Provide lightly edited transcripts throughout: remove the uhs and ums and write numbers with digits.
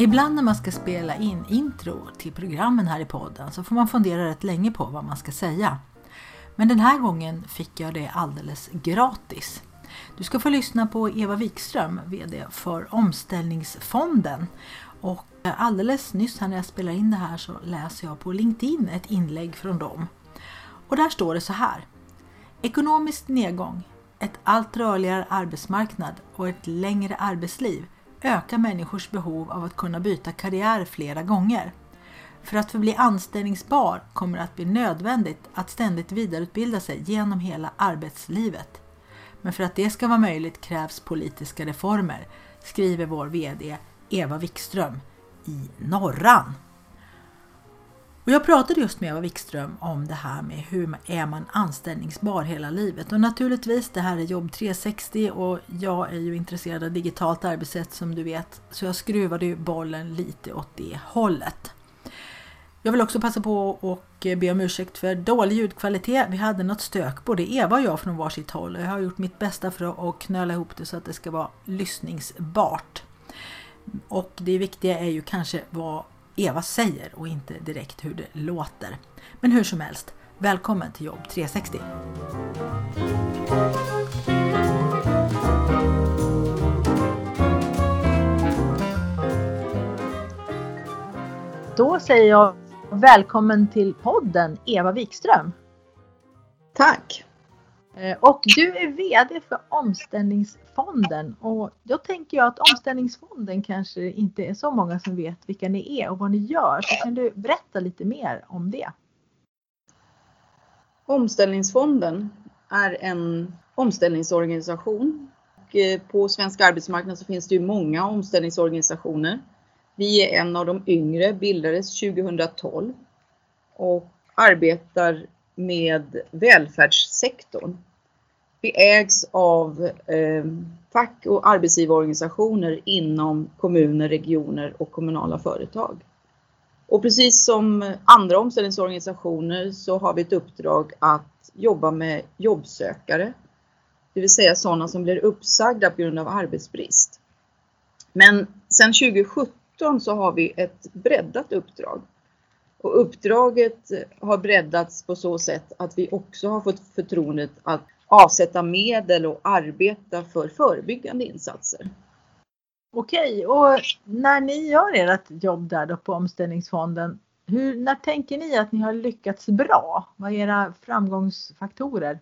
Ibland när man ska spela in intro till programmen här i podden så får man fundera rätt länge på vad man ska säga. Men den här gången fick jag det alldeles gratis. Du ska få lyssna på Eva Wikström, vd för omställningsfonden. Och alldeles nyss när jag spelar in det här så läser jag på LinkedIn ett inlägg från dem. Och där står det så här. Ekonomisk nedgång, ett allt rörligare arbetsmarknad och ett längre arbetsliv ökar människors behov av att kunna byta karriär flera gånger. För att förbli anställningsbar kommer det att bli nödvändigt att ständigt vidareutbilda sig genom hela arbetslivet. Men för att det ska vara möjligt krävs politiska reformer, skriver vår vd Eva Wikström i Norran. Och jag pratade just med Eva Wikström om det här med hur är man anställningsbar hela livet. Och naturligtvis, det här är Jobb 360 och jag är ju intresserad av digitalt arbetssätt som du vet. Så jag skruvade ju bollen lite åt det hållet. Jag vill också passa på och be om ursäkt för dålig ljudkvalitet. Vi hade något stök, både Eva och jag från varsitt håll. Jag har gjort mitt bästa för att knöla ihop det så att det ska vara lyssningsbart. Och det viktiga är ju kanske vad Eva säger och inte direkt hur det låter. Men hur som helst, välkommen till Jobb 360. Då säger jag välkommen till podden Eva Wikström. Tack. Och du är vd för omställningsfonden och då tänker jag att omställningsfonden kanske inte är så många som vet vilka ni är och vad ni gör. Så kan du berätta lite mer om det? Omställningsfonden är en omställningsorganisation. Och på svensk arbetsmarknad så finns det ju många omställningsorganisationer. Vi är en av de yngre, bildades 2012 och arbetar med välfärdssektorn. Vi ägs av fack- och arbetsgivarorganisationer inom kommuner, regioner och kommunala företag. Och precis som andra omställningsorganisationer så har vi ett uppdrag att jobba med jobbsökare. Det vill säga sådana som blir uppsagda på grund av arbetsbrist. Men sedan 2017 så har vi ett breddat uppdrag. Och uppdraget har breddats på så sätt att vi också har fått förtroendet att avsätta medel och arbeta för förebyggande insatser. Okej, och när ni gör ert jobb där då på omställningsfonden, när tänker ni att ni har lyckats bra? Vad är era framgångsfaktorer?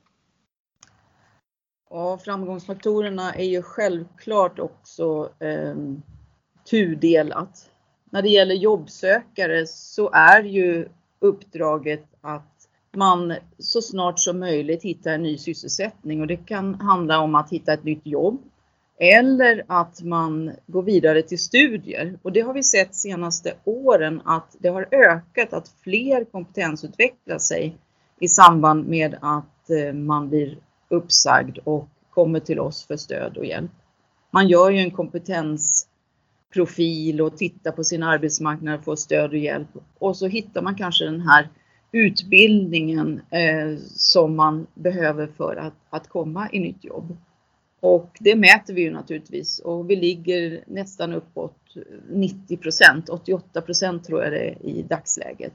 Ja, framgångsfaktorerna är ju självklart också tudelat. När det gäller jobbsökare så är ju uppdraget att man så snart som möjligt hittar en ny sysselsättning. Och det kan handla om att hitta ett nytt jobb eller att man går vidare till studier. Och det har vi sett senaste åren att det har ökat att fler kompetensutvecklar sig i samband med att man blir uppsagd och kommer till oss för stöd och hjälp. Man gör ju en kompetensprofil och titta på sin arbetsmarknad, få stöd och hjälp. Och så hittar man kanske den här utbildningen som man behöver för att komma i nytt jobb. Och det mäter vi ju naturligtvis. Och vi ligger nästan uppåt 90%, 88% tror jag det är i dagsläget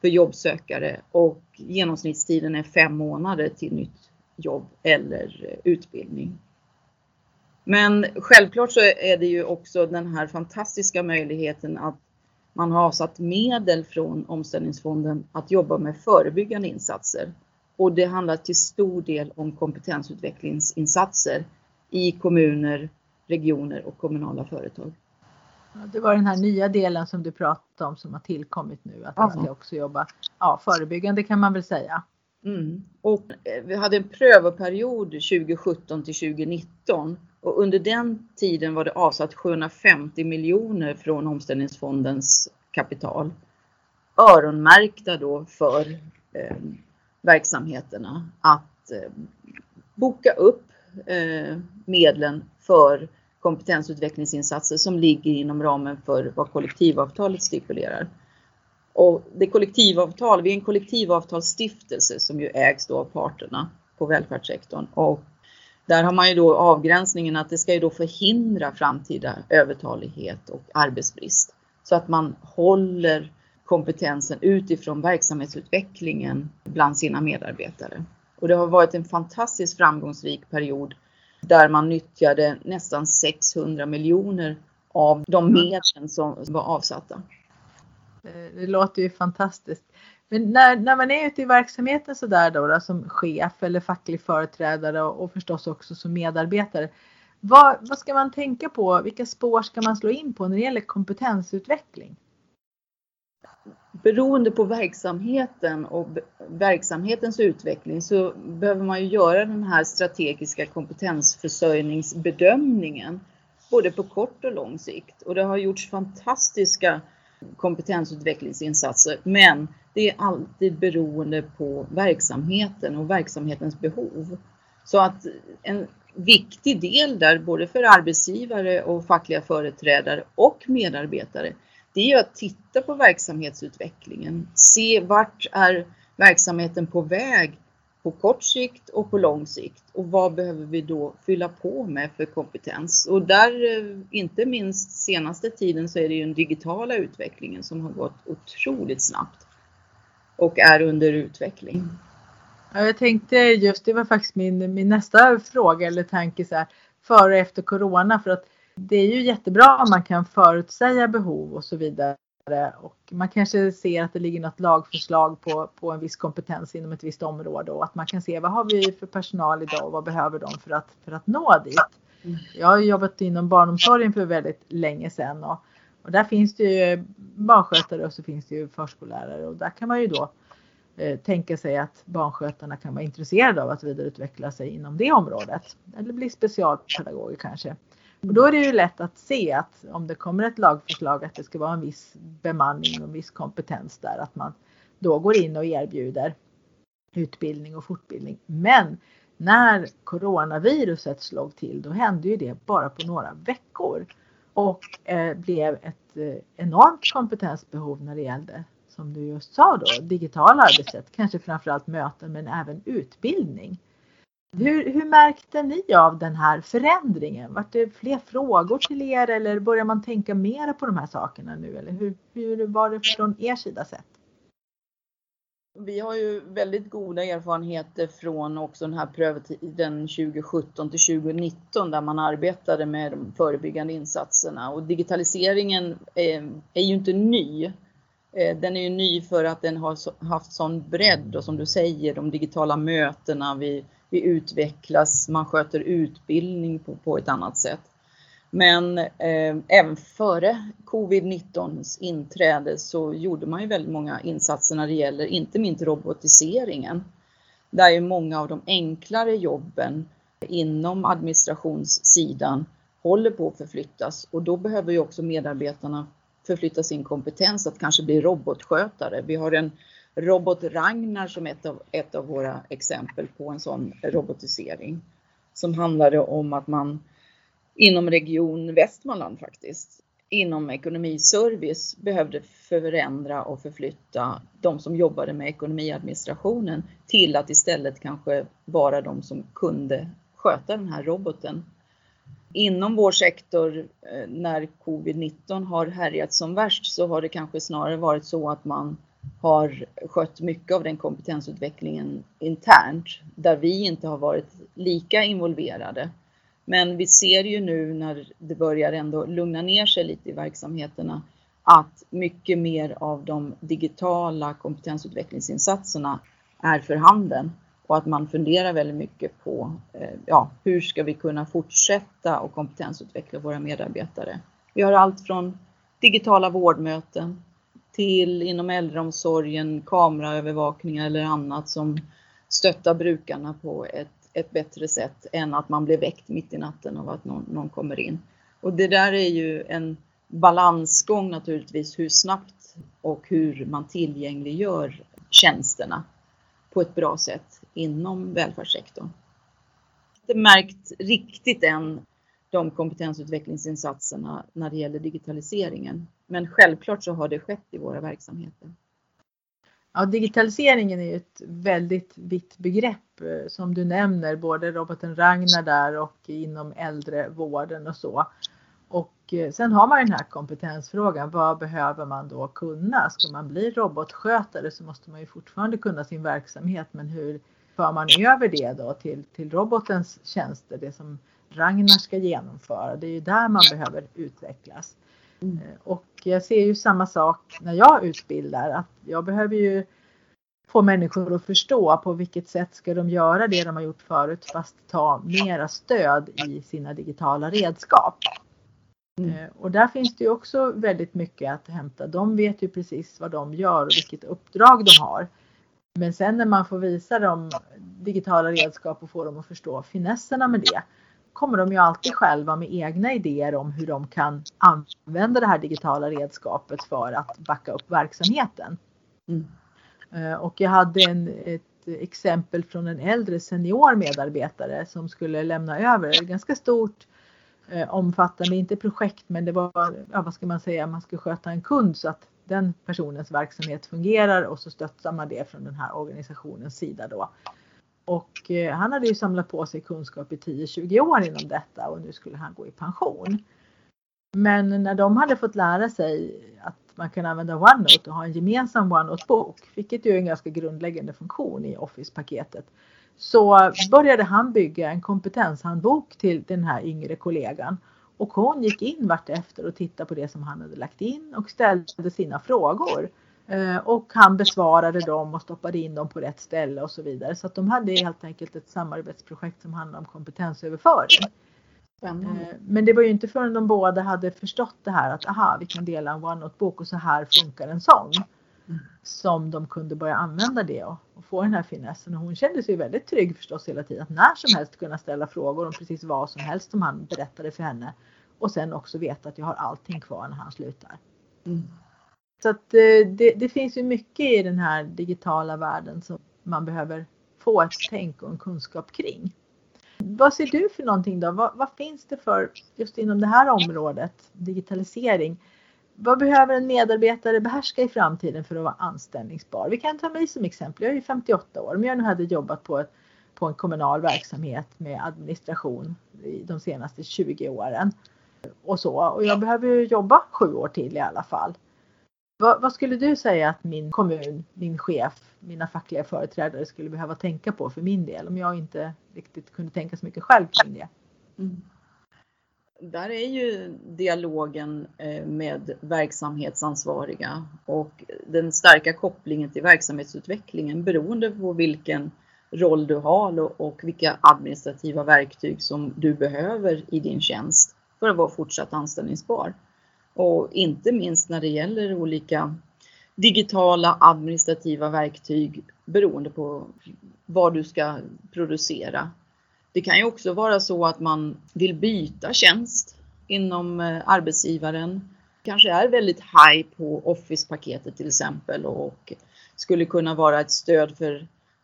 för jobbsökare. Och genomsnittstiden är 5 månader till nytt jobb eller utbildning. Men självklart så är det ju också den här fantastiska möjligheten att man har avsatt medel från omställningsfonden att jobba med förebyggande insatser. Och det handlar till stor del om kompetensutvecklingsinsatser i kommuner, regioner och kommunala företag. Det var den här nya delen som du pratade om som har tillkommit nu. Att man ska också jobba förebyggande kan man väl säga. Mm. Och vi hade en prövoperiod 2017 till 2019. Och under den tiden var det avsatt 750 miljoner från omställningsfondens kapital öronmärkta då för verksamheterna att boka upp medlen för kompetensutvecklingsinsatser som ligger inom ramen för vad kollektivavtalet stipulerar. Och det kollektivavtal, vi är en kollektivavtalsstiftelse som ju ägs då av parterna på välfärdssektorn, och där har man ju då avgränsningen att det ska ju då förhindra framtida övertalighet och arbetsbrist, så att man håller kompetensen utifrån verksamhetsutvecklingen bland sina medarbetare. Och det har varit en fantastiskt framgångsrik period där man nyttjade nästan 600 miljoner av de medlen som var avsatta. Det låter ju fantastiskt. Men när man är ute i verksamheten så där då som chef eller facklig företrädare och förstås också som medarbetare, vad ska man tänka på? Vilka spår ska man slå in på när det gäller kompetensutveckling? Beroende på verksamheten och verksamhetens utveckling så behöver man ju göra den här strategiska kompetensförsörjningsbedömningen både på kort och lång sikt. Och det har gjorts fantastiska kompetensutvecklingsinsatser, men det är alltid beroende på verksamheten och verksamhetens behov. Så att en viktig del där både för arbetsgivare och fackliga företrädare och medarbetare, det är att titta på verksamhetsutvecklingen. Se vart är verksamheten på väg på kort sikt och på lång sikt. Och vad behöver vi då fylla på med för kompetens. Och där, inte minst senaste tiden, så är det ju den digitala utvecklingen som har gått otroligt snabbt. Och är under utveckling. Ja, jag tänkte just, det var faktiskt min nästa fråga eller tanke så här, före och efter corona. För att det är ju jättebra om man kan förutsäga behov och så vidare, och man kanske ser att det ligger något lagförslag på en viss kompetens inom ett visst område, och att man kan se vad har vi för personal idag och vad behöver de för att nå dit. Jag har jobbat inom barnomsorgen för väldigt länge sedan, och där finns det ju barnskötare och så finns det ju förskollärare, och där kan man ju då tänka sig att barnskötarna kan vara intresserade av att vidareutveckla sig inom det området eller bli specialpedagoger kanske. Och då är det ju lätt att se att om det kommer ett lagförslag att det ska vara en viss bemanning och en viss kompetens där, att man då går in och erbjuder utbildning och fortbildning. Men när coronaviruset slog till, då hände ju det bara på några veckor och blev ett enormt kompetensbehov när det gällde, som du just sa då, digitala arbetssätt, kanske framförallt möten men även utbildning. Hur märkte ni av den här förändringen? Var det fler frågor till er eller börjar man tänka mer på de här sakerna nu? Eller hur var det från er sida sett? Vi har ju väldigt goda erfarenheter från också den här prövotiden 2017 till 2019 där man arbetade med de förebyggande insatserna. Och digitaliseringen är ju inte ny. Den är ju ny för att den har haft sån bredd, och som du säger, de digitala mötena vi utvecklas, man sköter utbildning på ett annat sätt. Men även före covid-19s inträde så gjorde man ju väldigt många insatser när det gäller inte minst robotiseringen. Där ju många av de enklare jobben inom administrationssidan håller på att förflyttas. Och då behöver ju också medarbetarna förflytta sin kompetens att kanske bli robotskötare. Vi har en robot Ragnar som ett av våra exempel på en sån robotisering, som handlade om att man inom region Västmanland faktiskt, inom ekonomiservice, behövde förändra och förflytta de som jobbade med ekonomiadministrationen till att istället kanske vara de som kunde sköta den här roboten. Inom vår sektor när covid-19 har härjat som värst så har det kanske snarare varit så att man har skött mycket av den kompetensutvecklingen internt där vi inte har varit lika involverade. Men vi ser ju nu när det börjar ändå lugna ner sig lite i verksamheterna att mycket mer av de digitala kompetensutvecklingsinsatserna är för handen. Och att man funderar väldigt mycket på hur ska vi kunna fortsätta och kompetensutveckla våra medarbetare. Vi har allt från digitala vårdmöten till inom äldreomsorgen, kameraövervakningar eller annat som stöttar brukarna på ett bättre sätt än att man blir väckt mitt i natten av att någon kommer in. Och det där är ju en balansgång naturligtvis, hur snabbt och hur man tillgängliggör tjänsterna på ett bra sätt inom välfärdssektorn. Jag har inte märkt riktigt än de kompetensutvecklingsinsatserna när det gäller digitaliseringen. Men självklart så har det skett i våra verksamheter. Ja, digitaliseringen är ju ett väldigt vitt begrepp som du nämner, både roboten Ragnar där och inom äldrevården och så. Och sen har man den här kompetensfrågan, vad behöver man då kunna? Ska man bli robotskötare så måste man ju fortfarande kunna sin verksamhet, men hur för man över det då till robotens tjänster, det som Ragnar ska genomföra, det är ju där man behöver utvecklas. Och jag ser ju samma sak när jag utbildar, att jag behöver ju få människor att förstå på vilket sätt ska de göra det de har gjort förut, fast ta mera stöd i sina digitala redskap. Och där finns det ju också väldigt mycket att hämta. De vet ju precis vad de gör och vilket uppdrag de har. Men sen när man får visa dem digitala redskap och få dem att förstå finesserna med det, kommer de ju alltid själva med egna idéer om hur de kan använda det här digitala redskapet för att backa upp verksamheten. Och jag hade ett exempel från en äldre seniormedarbetare som skulle lämna över ett ganska stort omfattande, inte projekt, men det var, ja, vad ska man säga, man ska sköta en kund så att den personens verksamhet fungerar, och så stöttar man det från den här organisationens sida då. Och han hade ju samlat på sig kunskap i 10-20 år inom detta, och nu skulle han gå i pension. Men när de hade fått lära sig att man kan använda OneNote och ha en gemensam OneNote-bok, vilket ju är en ganska grundläggande funktion i Office-paketet, så började han bygga en kompetenshandbok till den här yngre kollegan. Och hon gick in vart efter och tittade på det som han hade lagt in och ställde sina frågor. Och han besvarade dem och stoppade in dem på rätt ställe och så vidare. Så att de hade helt enkelt ett samarbetsprojekt som handlade om kompetensöverföring. Men det var ju inte förrän de båda hade förstått det här att aha, vi kan dela en OneNote-bok och så här funkar en sång. Som de kunde börja använda det och få den här finessen. Och hon kände sig väldigt trygg förstås hela tiden. Att när som helst kunna ställa frågor om precis vad som helst som han berättade för henne. Och sen också veta att jag har allting kvar när han slutar. Så att det finns ju mycket i den här digitala världen som man behöver få ett tänk och en kunskap kring. Vad ser du för någonting då? Vad finns det för just inom det här området, digitalisering? Vad behöver en medarbetare behärska i framtiden för att vara anställningsbar? Vi kan ta mig som exempel. Jag är ju 58 år, men jag hade jobbat på en kommunal verksamhet med administration i de senaste 20 åren. Och jag behöver ju jobba 7 år till i alla fall. Vad skulle du säga att min kommun, min chef, mina fackliga företrädare skulle behöva tänka på för min del? Om jag inte riktigt kunde tänka så mycket själv kring det. Där är ju dialogen med verksamhetsansvariga och den starka kopplingen till verksamhetsutvecklingen beroende på vilken roll du har och vilka administrativa verktyg som du behöver i din tjänst för att vara fortsatt anställningsbar. Och inte minst när det gäller olika digitala administrativa verktyg beroende på vad du ska producera. Det kan ju också vara så att man vill byta tjänst inom arbetsgivaren. Kanske är väldigt high på Office-paketet till exempel och skulle kunna vara ett stöd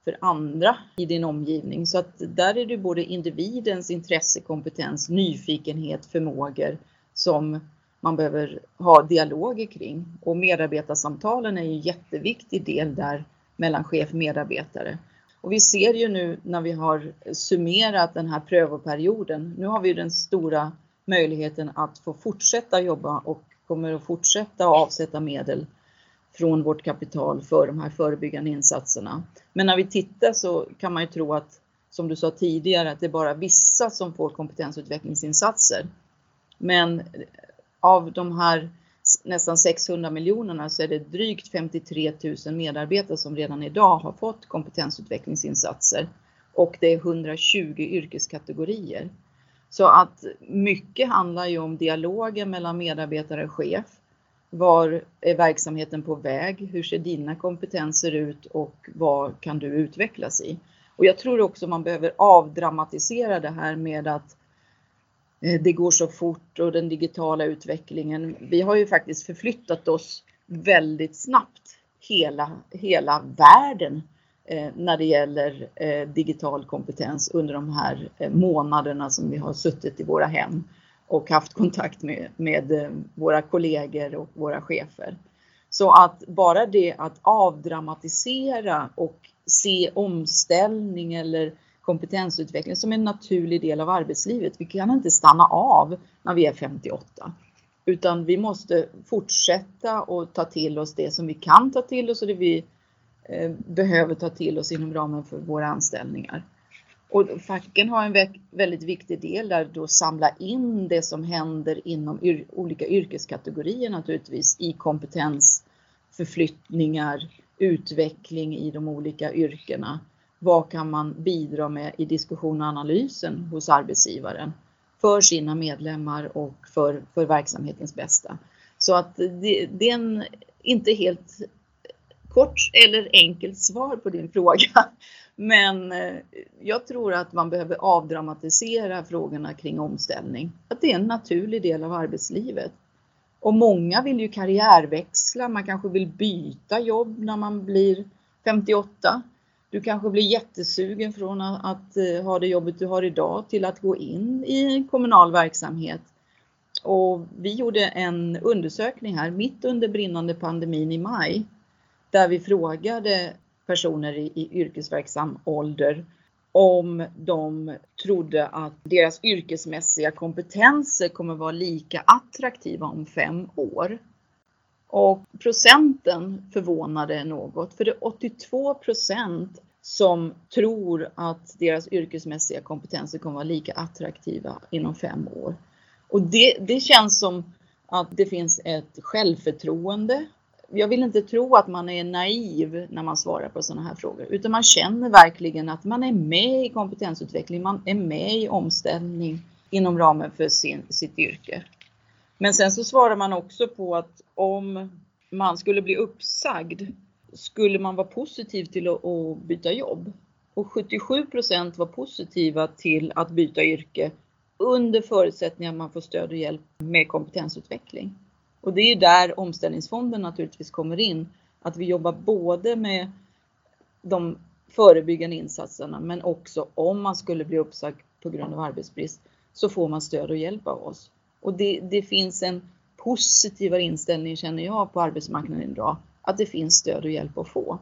för andra i din omgivning. Så att där är det både individens intresse, kompetens, nyfikenhet, förmågor som man behöver ha dialoger kring. Och medarbetarsamtalen är ju en jätteviktig del där mellan chef och medarbetare. Och vi ser ju nu när vi har summerat den här prövoperioden. Nu har vi den stora möjligheten att få fortsätta jobba och kommer att fortsätta avsätta medel från vårt kapital för de här förebyggande insatserna. Men när vi tittar så kan man ju tro att, som du sa tidigare, att det är bara vissa som får kompetensutvecklingsinsatser. Men av de här nästan 600 miljonerna så är det drygt 53 000 medarbetare som redan idag har fått kompetensutvecklingsinsatser. Och det är 120 yrkeskategorier. Så att mycket handlar ju om dialogen mellan medarbetare och chef. Var är verksamheten på väg? Hur ser dina kompetenser ut och vad kan du utvecklas i? Och jag tror också man behöver avdramatisera det här med att det går så fort och den digitala utvecklingen. Vi har ju faktiskt förflyttat oss väldigt snabbt hela världen när det gäller digital kompetens under de här månaderna som vi har suttit i våra hem och haft kontakt med våra kollegor och våra chefer. Så att bara det att avdramatisera och se omställning eller kompetensutveckling som en naturlig del av arbetslivet. Vi kan inte stanna av när vi är 58. Utan vi måste fortsätta och ta till oss det som vi kan ta till oss och det vi behöver ta till oss inom ramen för våra anställningar. Och facken har en väldigt viktig del där, då samla in det som händer inom olika yrkeskategorier naturligtvis i kompetensförflyttningar, utveckling i de olika yrkena. Vad kan man bidra med i diskussion och analysen hos arbetsgivaren för sina medlemmar och för verksamhetens bästa. Så att det är en inte helt kort eller enkelt svar på din fråga. Men jag tror att man behöver avdramatisera frågorna kring omställning. Att det är en naturlig del av arbetslivet. Och många vill ju karriärväxla. Man kanske vill byta jobb när man blir 58. Du kanske blir jättesugen från att ha det jobbet du har idag till att gå in i kommunal verksamhet. Och vi gjorde en undersökning här mitt under brinnande pandemin i maj. Där vi frågade personer i yrkesverksam ålder om de trodde att deras yrkesmässiga kompetenser kommer vara lika attraktiva om 5 år. Och procenten förvånade något, för det är 82% som tror att deras yrkesmässiga kompetenser kommer vara lika attraktiva inom 5 år. Och det känns som att det finns ett självförtroende. Jag vill inte tro att man är naiv när man svarar på sådana här frågor. Utan man känner verkligen att man är med i kompetensutveckling. Man är med i omställning inom ramen för sitt yrke. Men sen så svarar man också på att om man skulle bli uppsagd skulle man vara positiv till att byta jobb. Och 77% var positiva till att byta yrke under förutsättning att man får stöd och hjälp med kompetensutveckling. Och det är där omställningsfonden naturligtvis kommer in. Att vi jobbar både med de förebyggande insatserna men också om man skulle bli uppsagd på grund av arbetsbrist så får man stöd och hjälp av oss. Och det finns en positivare inställning känner jag på arbetsmarknaden idag. Att det finns stöd och hjälp att få.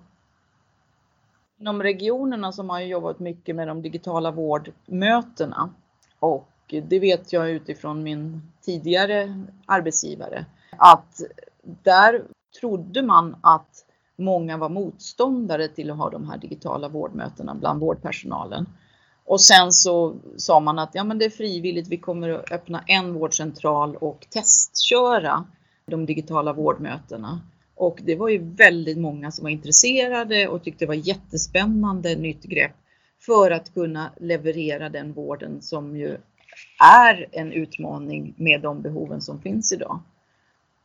Inom regionerna som har jobbat mycket med de digitala vårdmötena. Och det vet jag utifrån min tidigare arbetsgivare. Att där trodde man att många var motståndare till att ha de här digitala vårdmötena bland vårdpersonalen. Och sen så sa man att ja, men det är frivilligt, vi kommer att öppna en vårdcentral och testköra de digitala vårdmötena. Och det var ju väldigt många som var intresserade och tyckte det var jättespännande nytt grepp för att kunna leverera den vården som ju är en utmaning med de behoven som finns idag.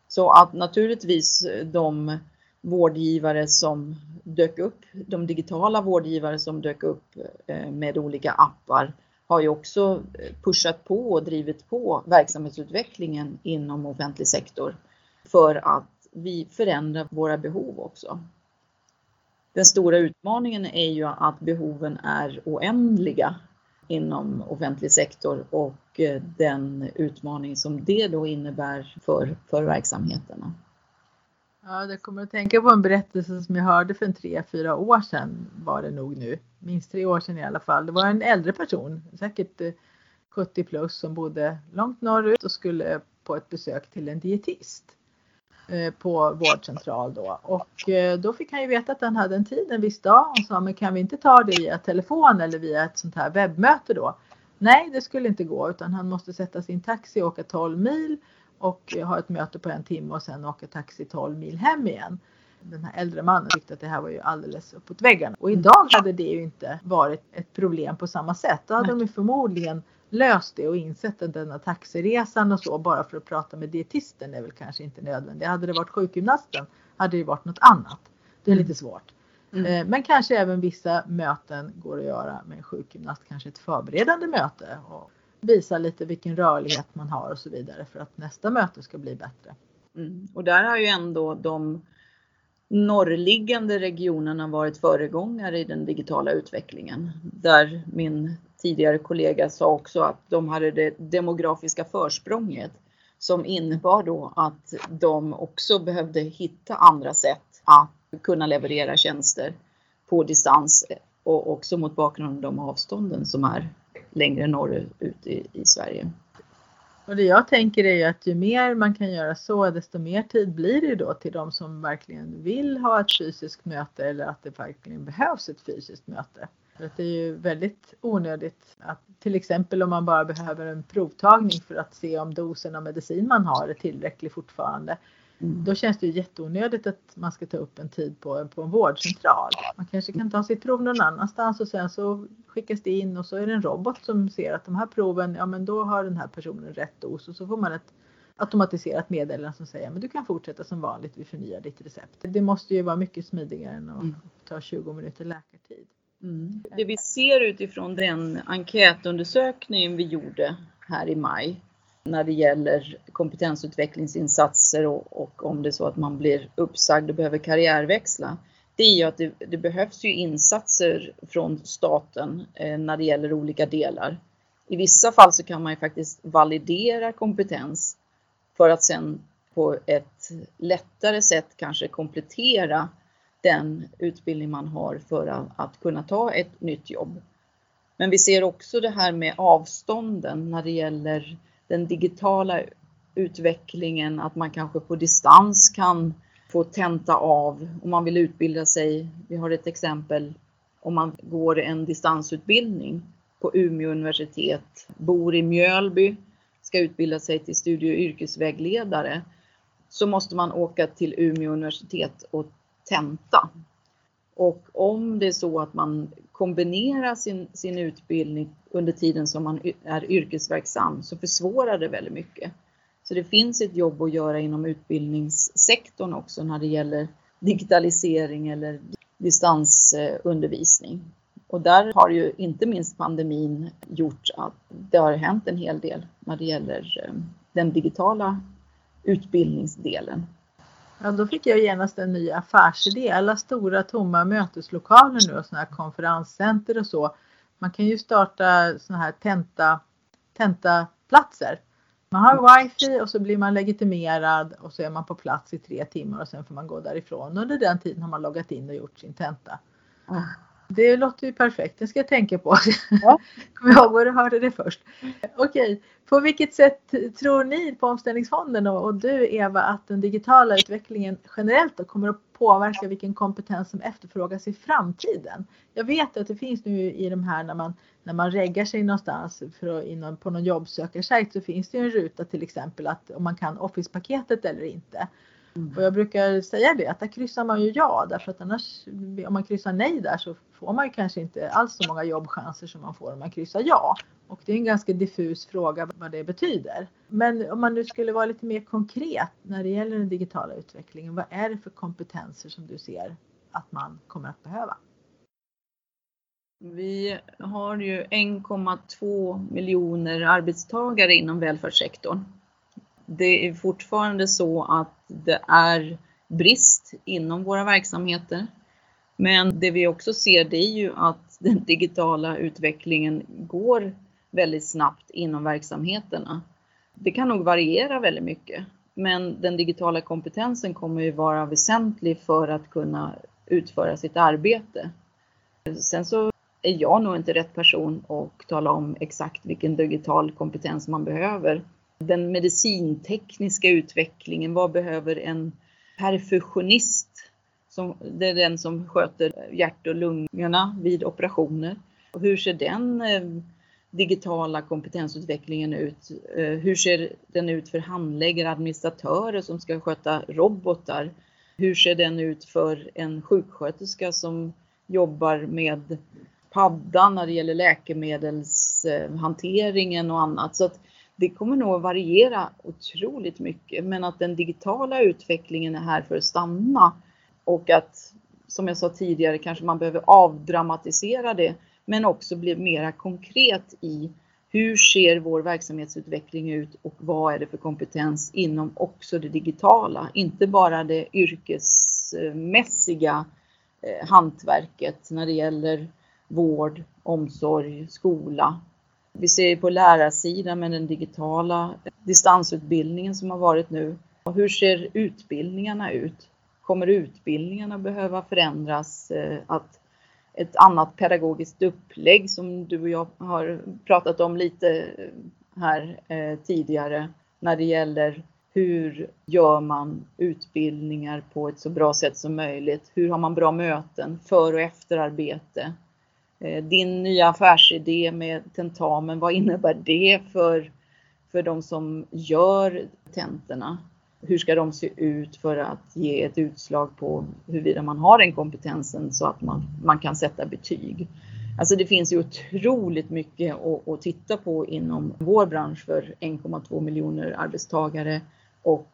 Så att naturligtvis de vårdgivare som dök upp, de digitala vårdgivare som dök upp med olika appar har ju också pushat på och drivit på verksamhetsutvecklingen inom offentlig sektor för att vi förändrar våra behov också. Den stora utmaningen är ju att behoven är oändliga inom offentlig sektor och den utmaning som det då innebär för verksamheterna. Ja, jag kommer att tänka på en berättelse som jag hörde för 3-4 år sedan var det nog nu. Minst 3 år sedan i alla fall. Det var en äldre person, säkert 70 plus, som bodde långt norrut och skulle på ett besök till en dietist på vårdcentral då. Och då fick han ju veta att han hade en tid en viss dag och sa, men kan vi inte ta det via telefon eller via ett sånt här webbmöte då? Nej, det skulle inte gå, utan han måste sätta sin taxi och åka 12 mil och ha ett möte på 1 timme och sen åka taxi 12 mil hem igen. Den här äldre mannen tyckte att det här var ju alldeles uppåt väggarna. Och idag hade det ju inte varit ett problem på samma sätt. Då hade de ju förmodligen löst det och insett att denna taxiresan och så bara för att prata med dietisten är väl kanske inte nödvändigt. Hade det varit sjukgymnasten hade det varit något annat. Det är lite svårt. Mm. Men kanske även vissa möten går att göra med en sjukgymnast. Kanske ett förberedande möte och visa lite vilken rörlighet man har och så vidare för att nästa möte ska bli bättre. Och där har ju ändå de norrliggande regionerna varit föregångare i den digitala utvecklingen. Där min tidigare kollega sa också att de hade det demografiska försprånget. Som innebar då att de också behövde hitta andra sätt att kunna leverera tjänster på distans. Och också mot bakgrund av de avstånden som är längre norrut i Sverige. Och det jag tänker är ju att ju mer man kan göra så, desto mer tid blir det då till de som verkligen vill ha ett fysiskt möte eller att det verkligen behövs ett fysiskt möte. För att det är ju väldigt onödigt att till exempel om man bara behöver en provtagning för att se om dosen av medicin man har är tillräcklig fortfarande. Då känns det ju jätteonödigt att man ska ta upp en tid på en vårdcentral. Man kanske kan ta sitt prov någon annanstans och sen så skickas det in och så är det en robot som ser att de här proven, ja men då har den här personen rätt dos. Och så får man ett automatiserat meddelande som säger men du kan fortsätta som vanligt, vi förnyar ditt recept. Det måste ju vara mycket smidigare än att ta 20 minuter läkartid. Det vi ser utifrån den enkätundersökning vi gjorde här i maj. När det gäller kompetensutvecklingsinsatser och om det är så att man blir uppsagd och behöver karriärväxla. Det är ju att det behövs ju insatser från staten när det gäller olika delar. I vissa fall så kan man ju faktiskt validera kompetens för att sen på ett lättare sätt kanske komplettera den utbildning man har för att kunna ta ett nytt jobb. Men vi ser också det här med avstånden när det gäller den digitala utvecklingen, att man kanske på distans kan få tenta av om man vill utbilda sig. Vi har ett exempel om man går en distansutbildning på Umeå universitet, bor i Mjölby, ska utbilda sig till studie- och yrkesvägledare. Så måste man åka till Umeå universitet och tenta. Och om det är så att man kombinerar sin utbildning under tiden som man är yrkesverksam så försvårar det väldigt mycket. Så det finns ett jobb att göra inom utbildningssektorn också när det gäller digitalisering eller distansundervisning. Och där har ju inte minst pandemin gjort att det har hänt en hel del när det gäller den digitala utbildningsdelen. Ja, då fick jag genast en ny affärsidé. Alla stora tomma möteslokaler nu och sådana här konferenscenter och så. Man kan ju starta sådana här tentaplatser. Man har wifi och så blir man legitimerad och så är man på plats i 3 timmar och sen får man gå därifrån. Under den tiden har man loggat in och gjort sin tenta. Mm. Det låter ju perfekt, det ska jag tänka på. Ja. Kom ihåg vad du hörde det först. Okej, på vilket sätt tror ni på omställningsfonden och du Eva att den digitala utvecklingen generellt då kommer att påverka vilken kompetens som efterfrågas i framtiden? Jag vet att det finns nu i de här när man reggar sig någonstans på någon jobbsökarsajt så finns det ju en ruta till exempel att om man kan Office-paketet eller inte. Och jag brukar säga det att där kryssar man ju ja därför att annars om man kryssar nej där så får man ju kanske inte alls så många jobbchanser som man får om man kryssar ja. Och det är en ganska diffus fråga vad det betyder. Men om man nu skulle vara lite mer konkret när det gäller den digitala utvecklingen. Vad är det för kompetenser som du ser att man kommer att behöva? Vi har ju 1,2 miljoner arbetstagare inom välfärdssektorn. Det är fortfarande så att det är brist inom våra verksamheter. Men det vi också ser det är ju att den digitala utvecklingen går väldigt snabbt inom verksamheterna. Det kan nog variera väldigt mycket. Men den digitala kompetensen kommer ju vara väsentlig för att kunna utföra sitt arbete. Sen så är jag nog inte rätt person att tala om exakt vilken digital kompetens man behöver. Den medicintekniska utvecklingen, vad behöver en perfusionist? Det är den som sköter hjärt- och lungorna vid operationer. Och hur ser den digitala kompetensutvecklingen ut? Hur ser den ut för handläggare, administratörer som ska sköta robotar? Hur ser den ut för en sjuksköterska som jobbar med paddan när det gäller läkemedelshanteringen och annat? Så att det kommer nog att variera otroligt mycket, men att den digitala utvecklingen är här för att stanna och att, som jag sa tidigare, kanske man behöver avdramatisera det men också bli mer konkret i Hur ser vår verksamhetsutveckling ut och vad är det för kompetens inom också det digitala? Inte bara det yrkesmässiga hantverket när det gäller vård, omsorg, skola. Vi ser på lärarsidan med den digitala distansutbildningen som har varit nu. Och hur ser utbildningarna ut? Kommer utbildningarna behöva förändras? Att ett annat pedagogiskt upplägg som du och jag har pratat om lite här tidigare. När det gäller hur gör man utbildningar på ett så bra sätt som möjligt. Hur har man bra möten, för- och efterarbete. Din nya affärsidé med tentamen, vad innebär det för de som gör tentorna? Hur ska de se ut för att ge ett utslag på huruvida man har den kompetensen så att man kan sätta betyg? Alltså det finns ju otroligt mycket att titta på inom vår bransch för 1,2 miljoner arbetstagare och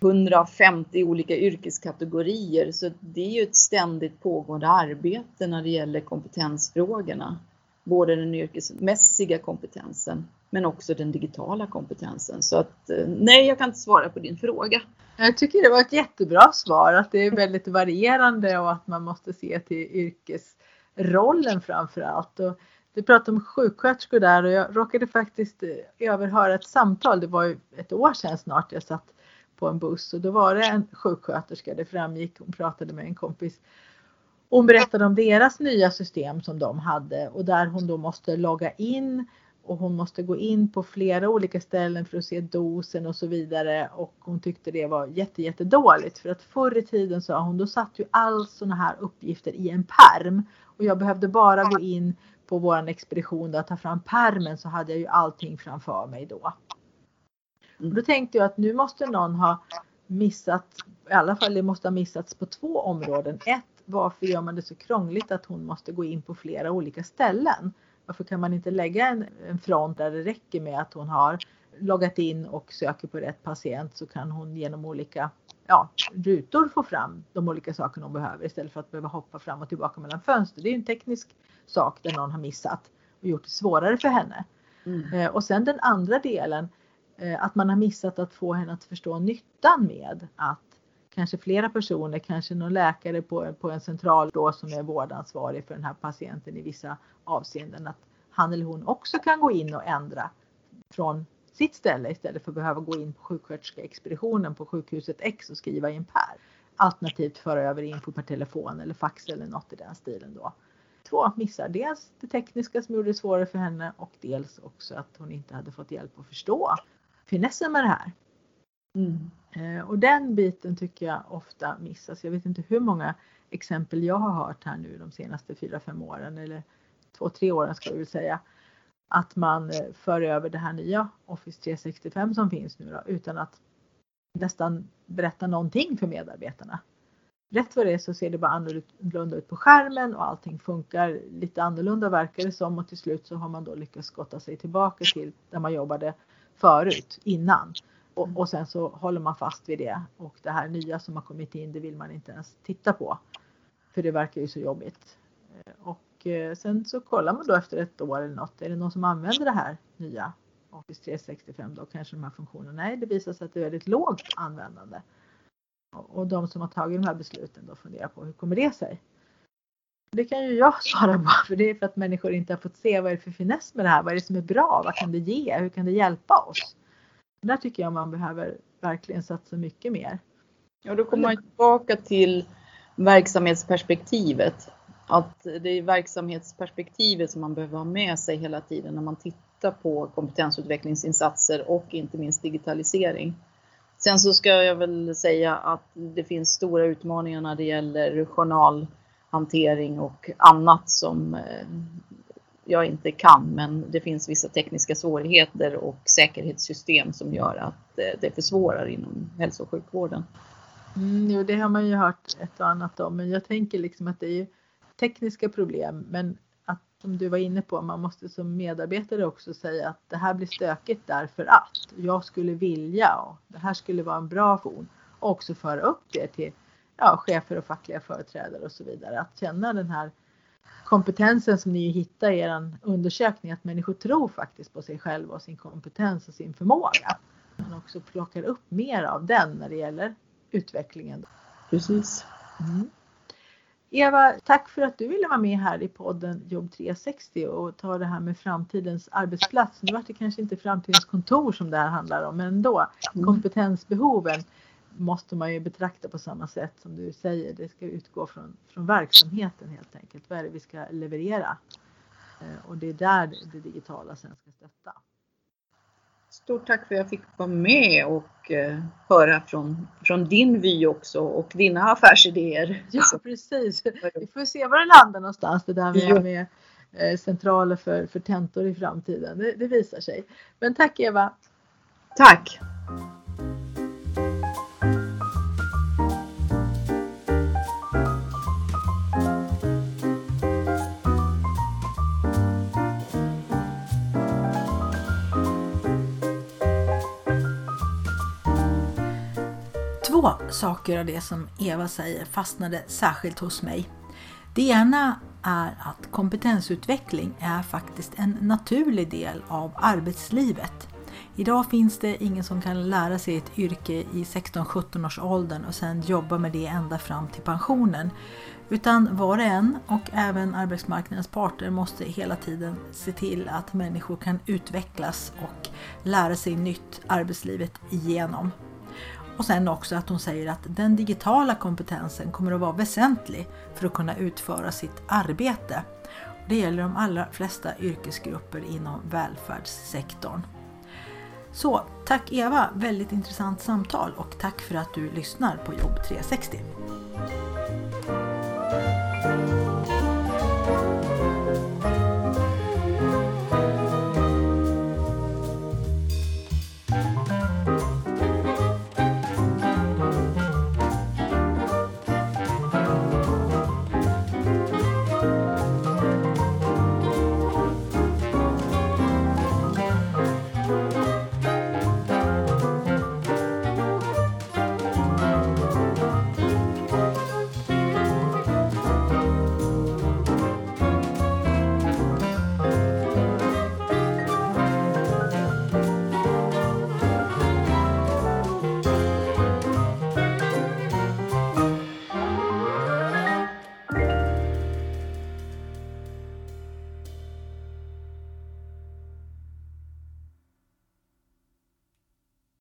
150 olika yrkeskategorier. Så det är ju ett ständigt pågående arbete när det gäller kompetensfrågorna. Både den yrkesmässiga kompetensen men också den digitala kompetensen. Så att nej, jag kan inte svara på din fråga. Jag tycker det var ett jättebra svar. Att det är väldigt varierande och att man måste se till yrkesrollen framför allt. Och du pratade om sjuksköterskor där och jag råkade faktiskt överhöra ett samtal. Det var ju ett år sedan snart jag satt på en buss och då var det en sjuksköterska, det framgick, hon pratade med en kompis. Hon berättade om deras nya system som de hade och där hon då måste logga in och hon måste gå in på flera olika ställen för att se dosen och så vidare, och hon tyckte det var jättedåligt för att förr i tiden, sa hon, då satt ju all såna här uppgifter i en perm och jag behövde bara gå in på våran expedition och ta fram permen så hade jag ju allting framför mig då. Och då tänkte jag att nu måste någon ha missat, i alla fall det måste ha missats på två områden. Ett, varför gör man det så krångligt att hon måste gå in på flera olika ställen? Varför kan man inte lägga en front där det räcker med att hon har loggat in och söker på rätt patient, så kan hon genom olika rutor få fram de olika sakerna hon behöver istället för att behöva hoppa fram och tillbaka mellan fönster. Det är en teknisk sak där någon har missat och gjort det svårare för henne. Mm. Och sen den andra delen, att man har missat att få henne att förstå nyttan med att kanske flera personer, kanske någon läkare på en central då som är vårdansvarig för den här patienten i vissa avseenden. Att han eller hon också kan gå in och ändra från sitt ställe istället för att behöva gå in på sjuksköterskeexpeditionen på sjukhuset X och skriva i en pärm. Alternativt föra över info per telefon eller fax eller något i den stilen då. Två missar, dels det tekniska som gjorde det svårare för henne och dels också att hon inte hade fått hjälp att förstå finessen med det här. Mm. Och den biten tycker jag ofta missas. Jag vet inte hur många exempel jag har hört här nu de senaste 4-5 åren. Eller 2-3 åren ska jag väl säga. Att man för över det här nya Office 365 som finns nu då, utan att nästan berätta någonting för medarbetarna. Rätt vad det är så ser det bara annorlunda ut på skärmen och allting funkar lite annorlunda verkar det som. Och till slut så har man då lyckats skotta sig tillbaka till där man jobbade förut, innan. Och sen så håller man fast vid det. Och det här nya som har kommit in, det vill man inte ens titta på. För det verkar ju så jobbigt. Och sen så kollar man då efter ett år eller något. Är det någon som använder det här nya Office 365 då? Kanske de här funktionerna. Nej, det visar sig att det är väldigt lågt användande. Och de som har tagit de här besluten då funderar på hur kommer det sig? Det kan ju jag svara på. För det är för att människor inte har fått se vad det är för finess med det här. Vad är det som är bra? Vad kan det ge? Hur kan det hjälpa oss? Där tycker jag man behöver verkligen satsa mycket mer. Ja, då kommer man tillbaka till verksamhetsperspektivet. Att det är verksamhetsperspektivet som man behöver ha med sig hela tiden när man tittar på kompetensutvecklingsinsatser och inte minst digitalisering. Sen så ska jag väl säga att det finns stora utmaningar när det gäller journalhantering och annat som jag inte kan, men det finns vissa tekniska svårigheter och säkerhetssystem som gör att det försvårar inom hälso- och sjukvården. Jo, det har man ju hört ett och annat om, men jag tänker liksom att det är ju tekniska problem, men att, som du var inne på, man måste som medarbetare också säga att det här blir stökigt därför att jag skulle vilja och det här skulle vara en bra funktion, och också föra upp det till chefer och fackliga företrädare och så vidare, att känna den här kompetensen som ni hittar i er undersökning, att människor tror faktiskt på sig själva och sin kompetens och sin förmåga. Man också plockar upp mer av den när det gäller utvecklingen. Precis. Mm. Eva, tack för att du ville vara med här i podden Jobb 360 och ta det här med framtidens arbetsplats. Nu var det kanske inte framtidens kontor som det här handlar om, men ändå kompetensbehoven måste man ju betrakta på samma sätt som du säger. Det ska utgå från verksamheten helt enkelt. Vad är det vi ska leverera? Och det är där det digitala sen ska stötta. Stort tack för att jag fick vara med och höra från din vy också och dina affärsidéer. Ja, precis. Vi får se var det landar någonstans, det där med centraler för tentor i framtiden. Det visar sig. Men tack Eva. Tack. Två saker av det som Eva säger fastnade särskilt hos mig. Det ena är att kompetensutveckling är faktiskt en naturlig del av arbetslivet. Idag finns det ingen som kan lära sig ett yrke i 16-17 års åldern och sedan jobba med det ända fram till pensionen. Utan var och en och även arbetsmarknadens parter måste hela tiden se till att människor kan utvecklas och lära sig nytt arbetslivet igenom. Och sen också att hon säger att den digitala kompetensen kommer att vara väsentlig för att kunna utföra sitt arbete. Det gäller de allra flesta yrkesgrupper inom välfärdssektorn. Så tack Eva, väldigt intressant samtal och tack för att du lyssnar på Jobb 360.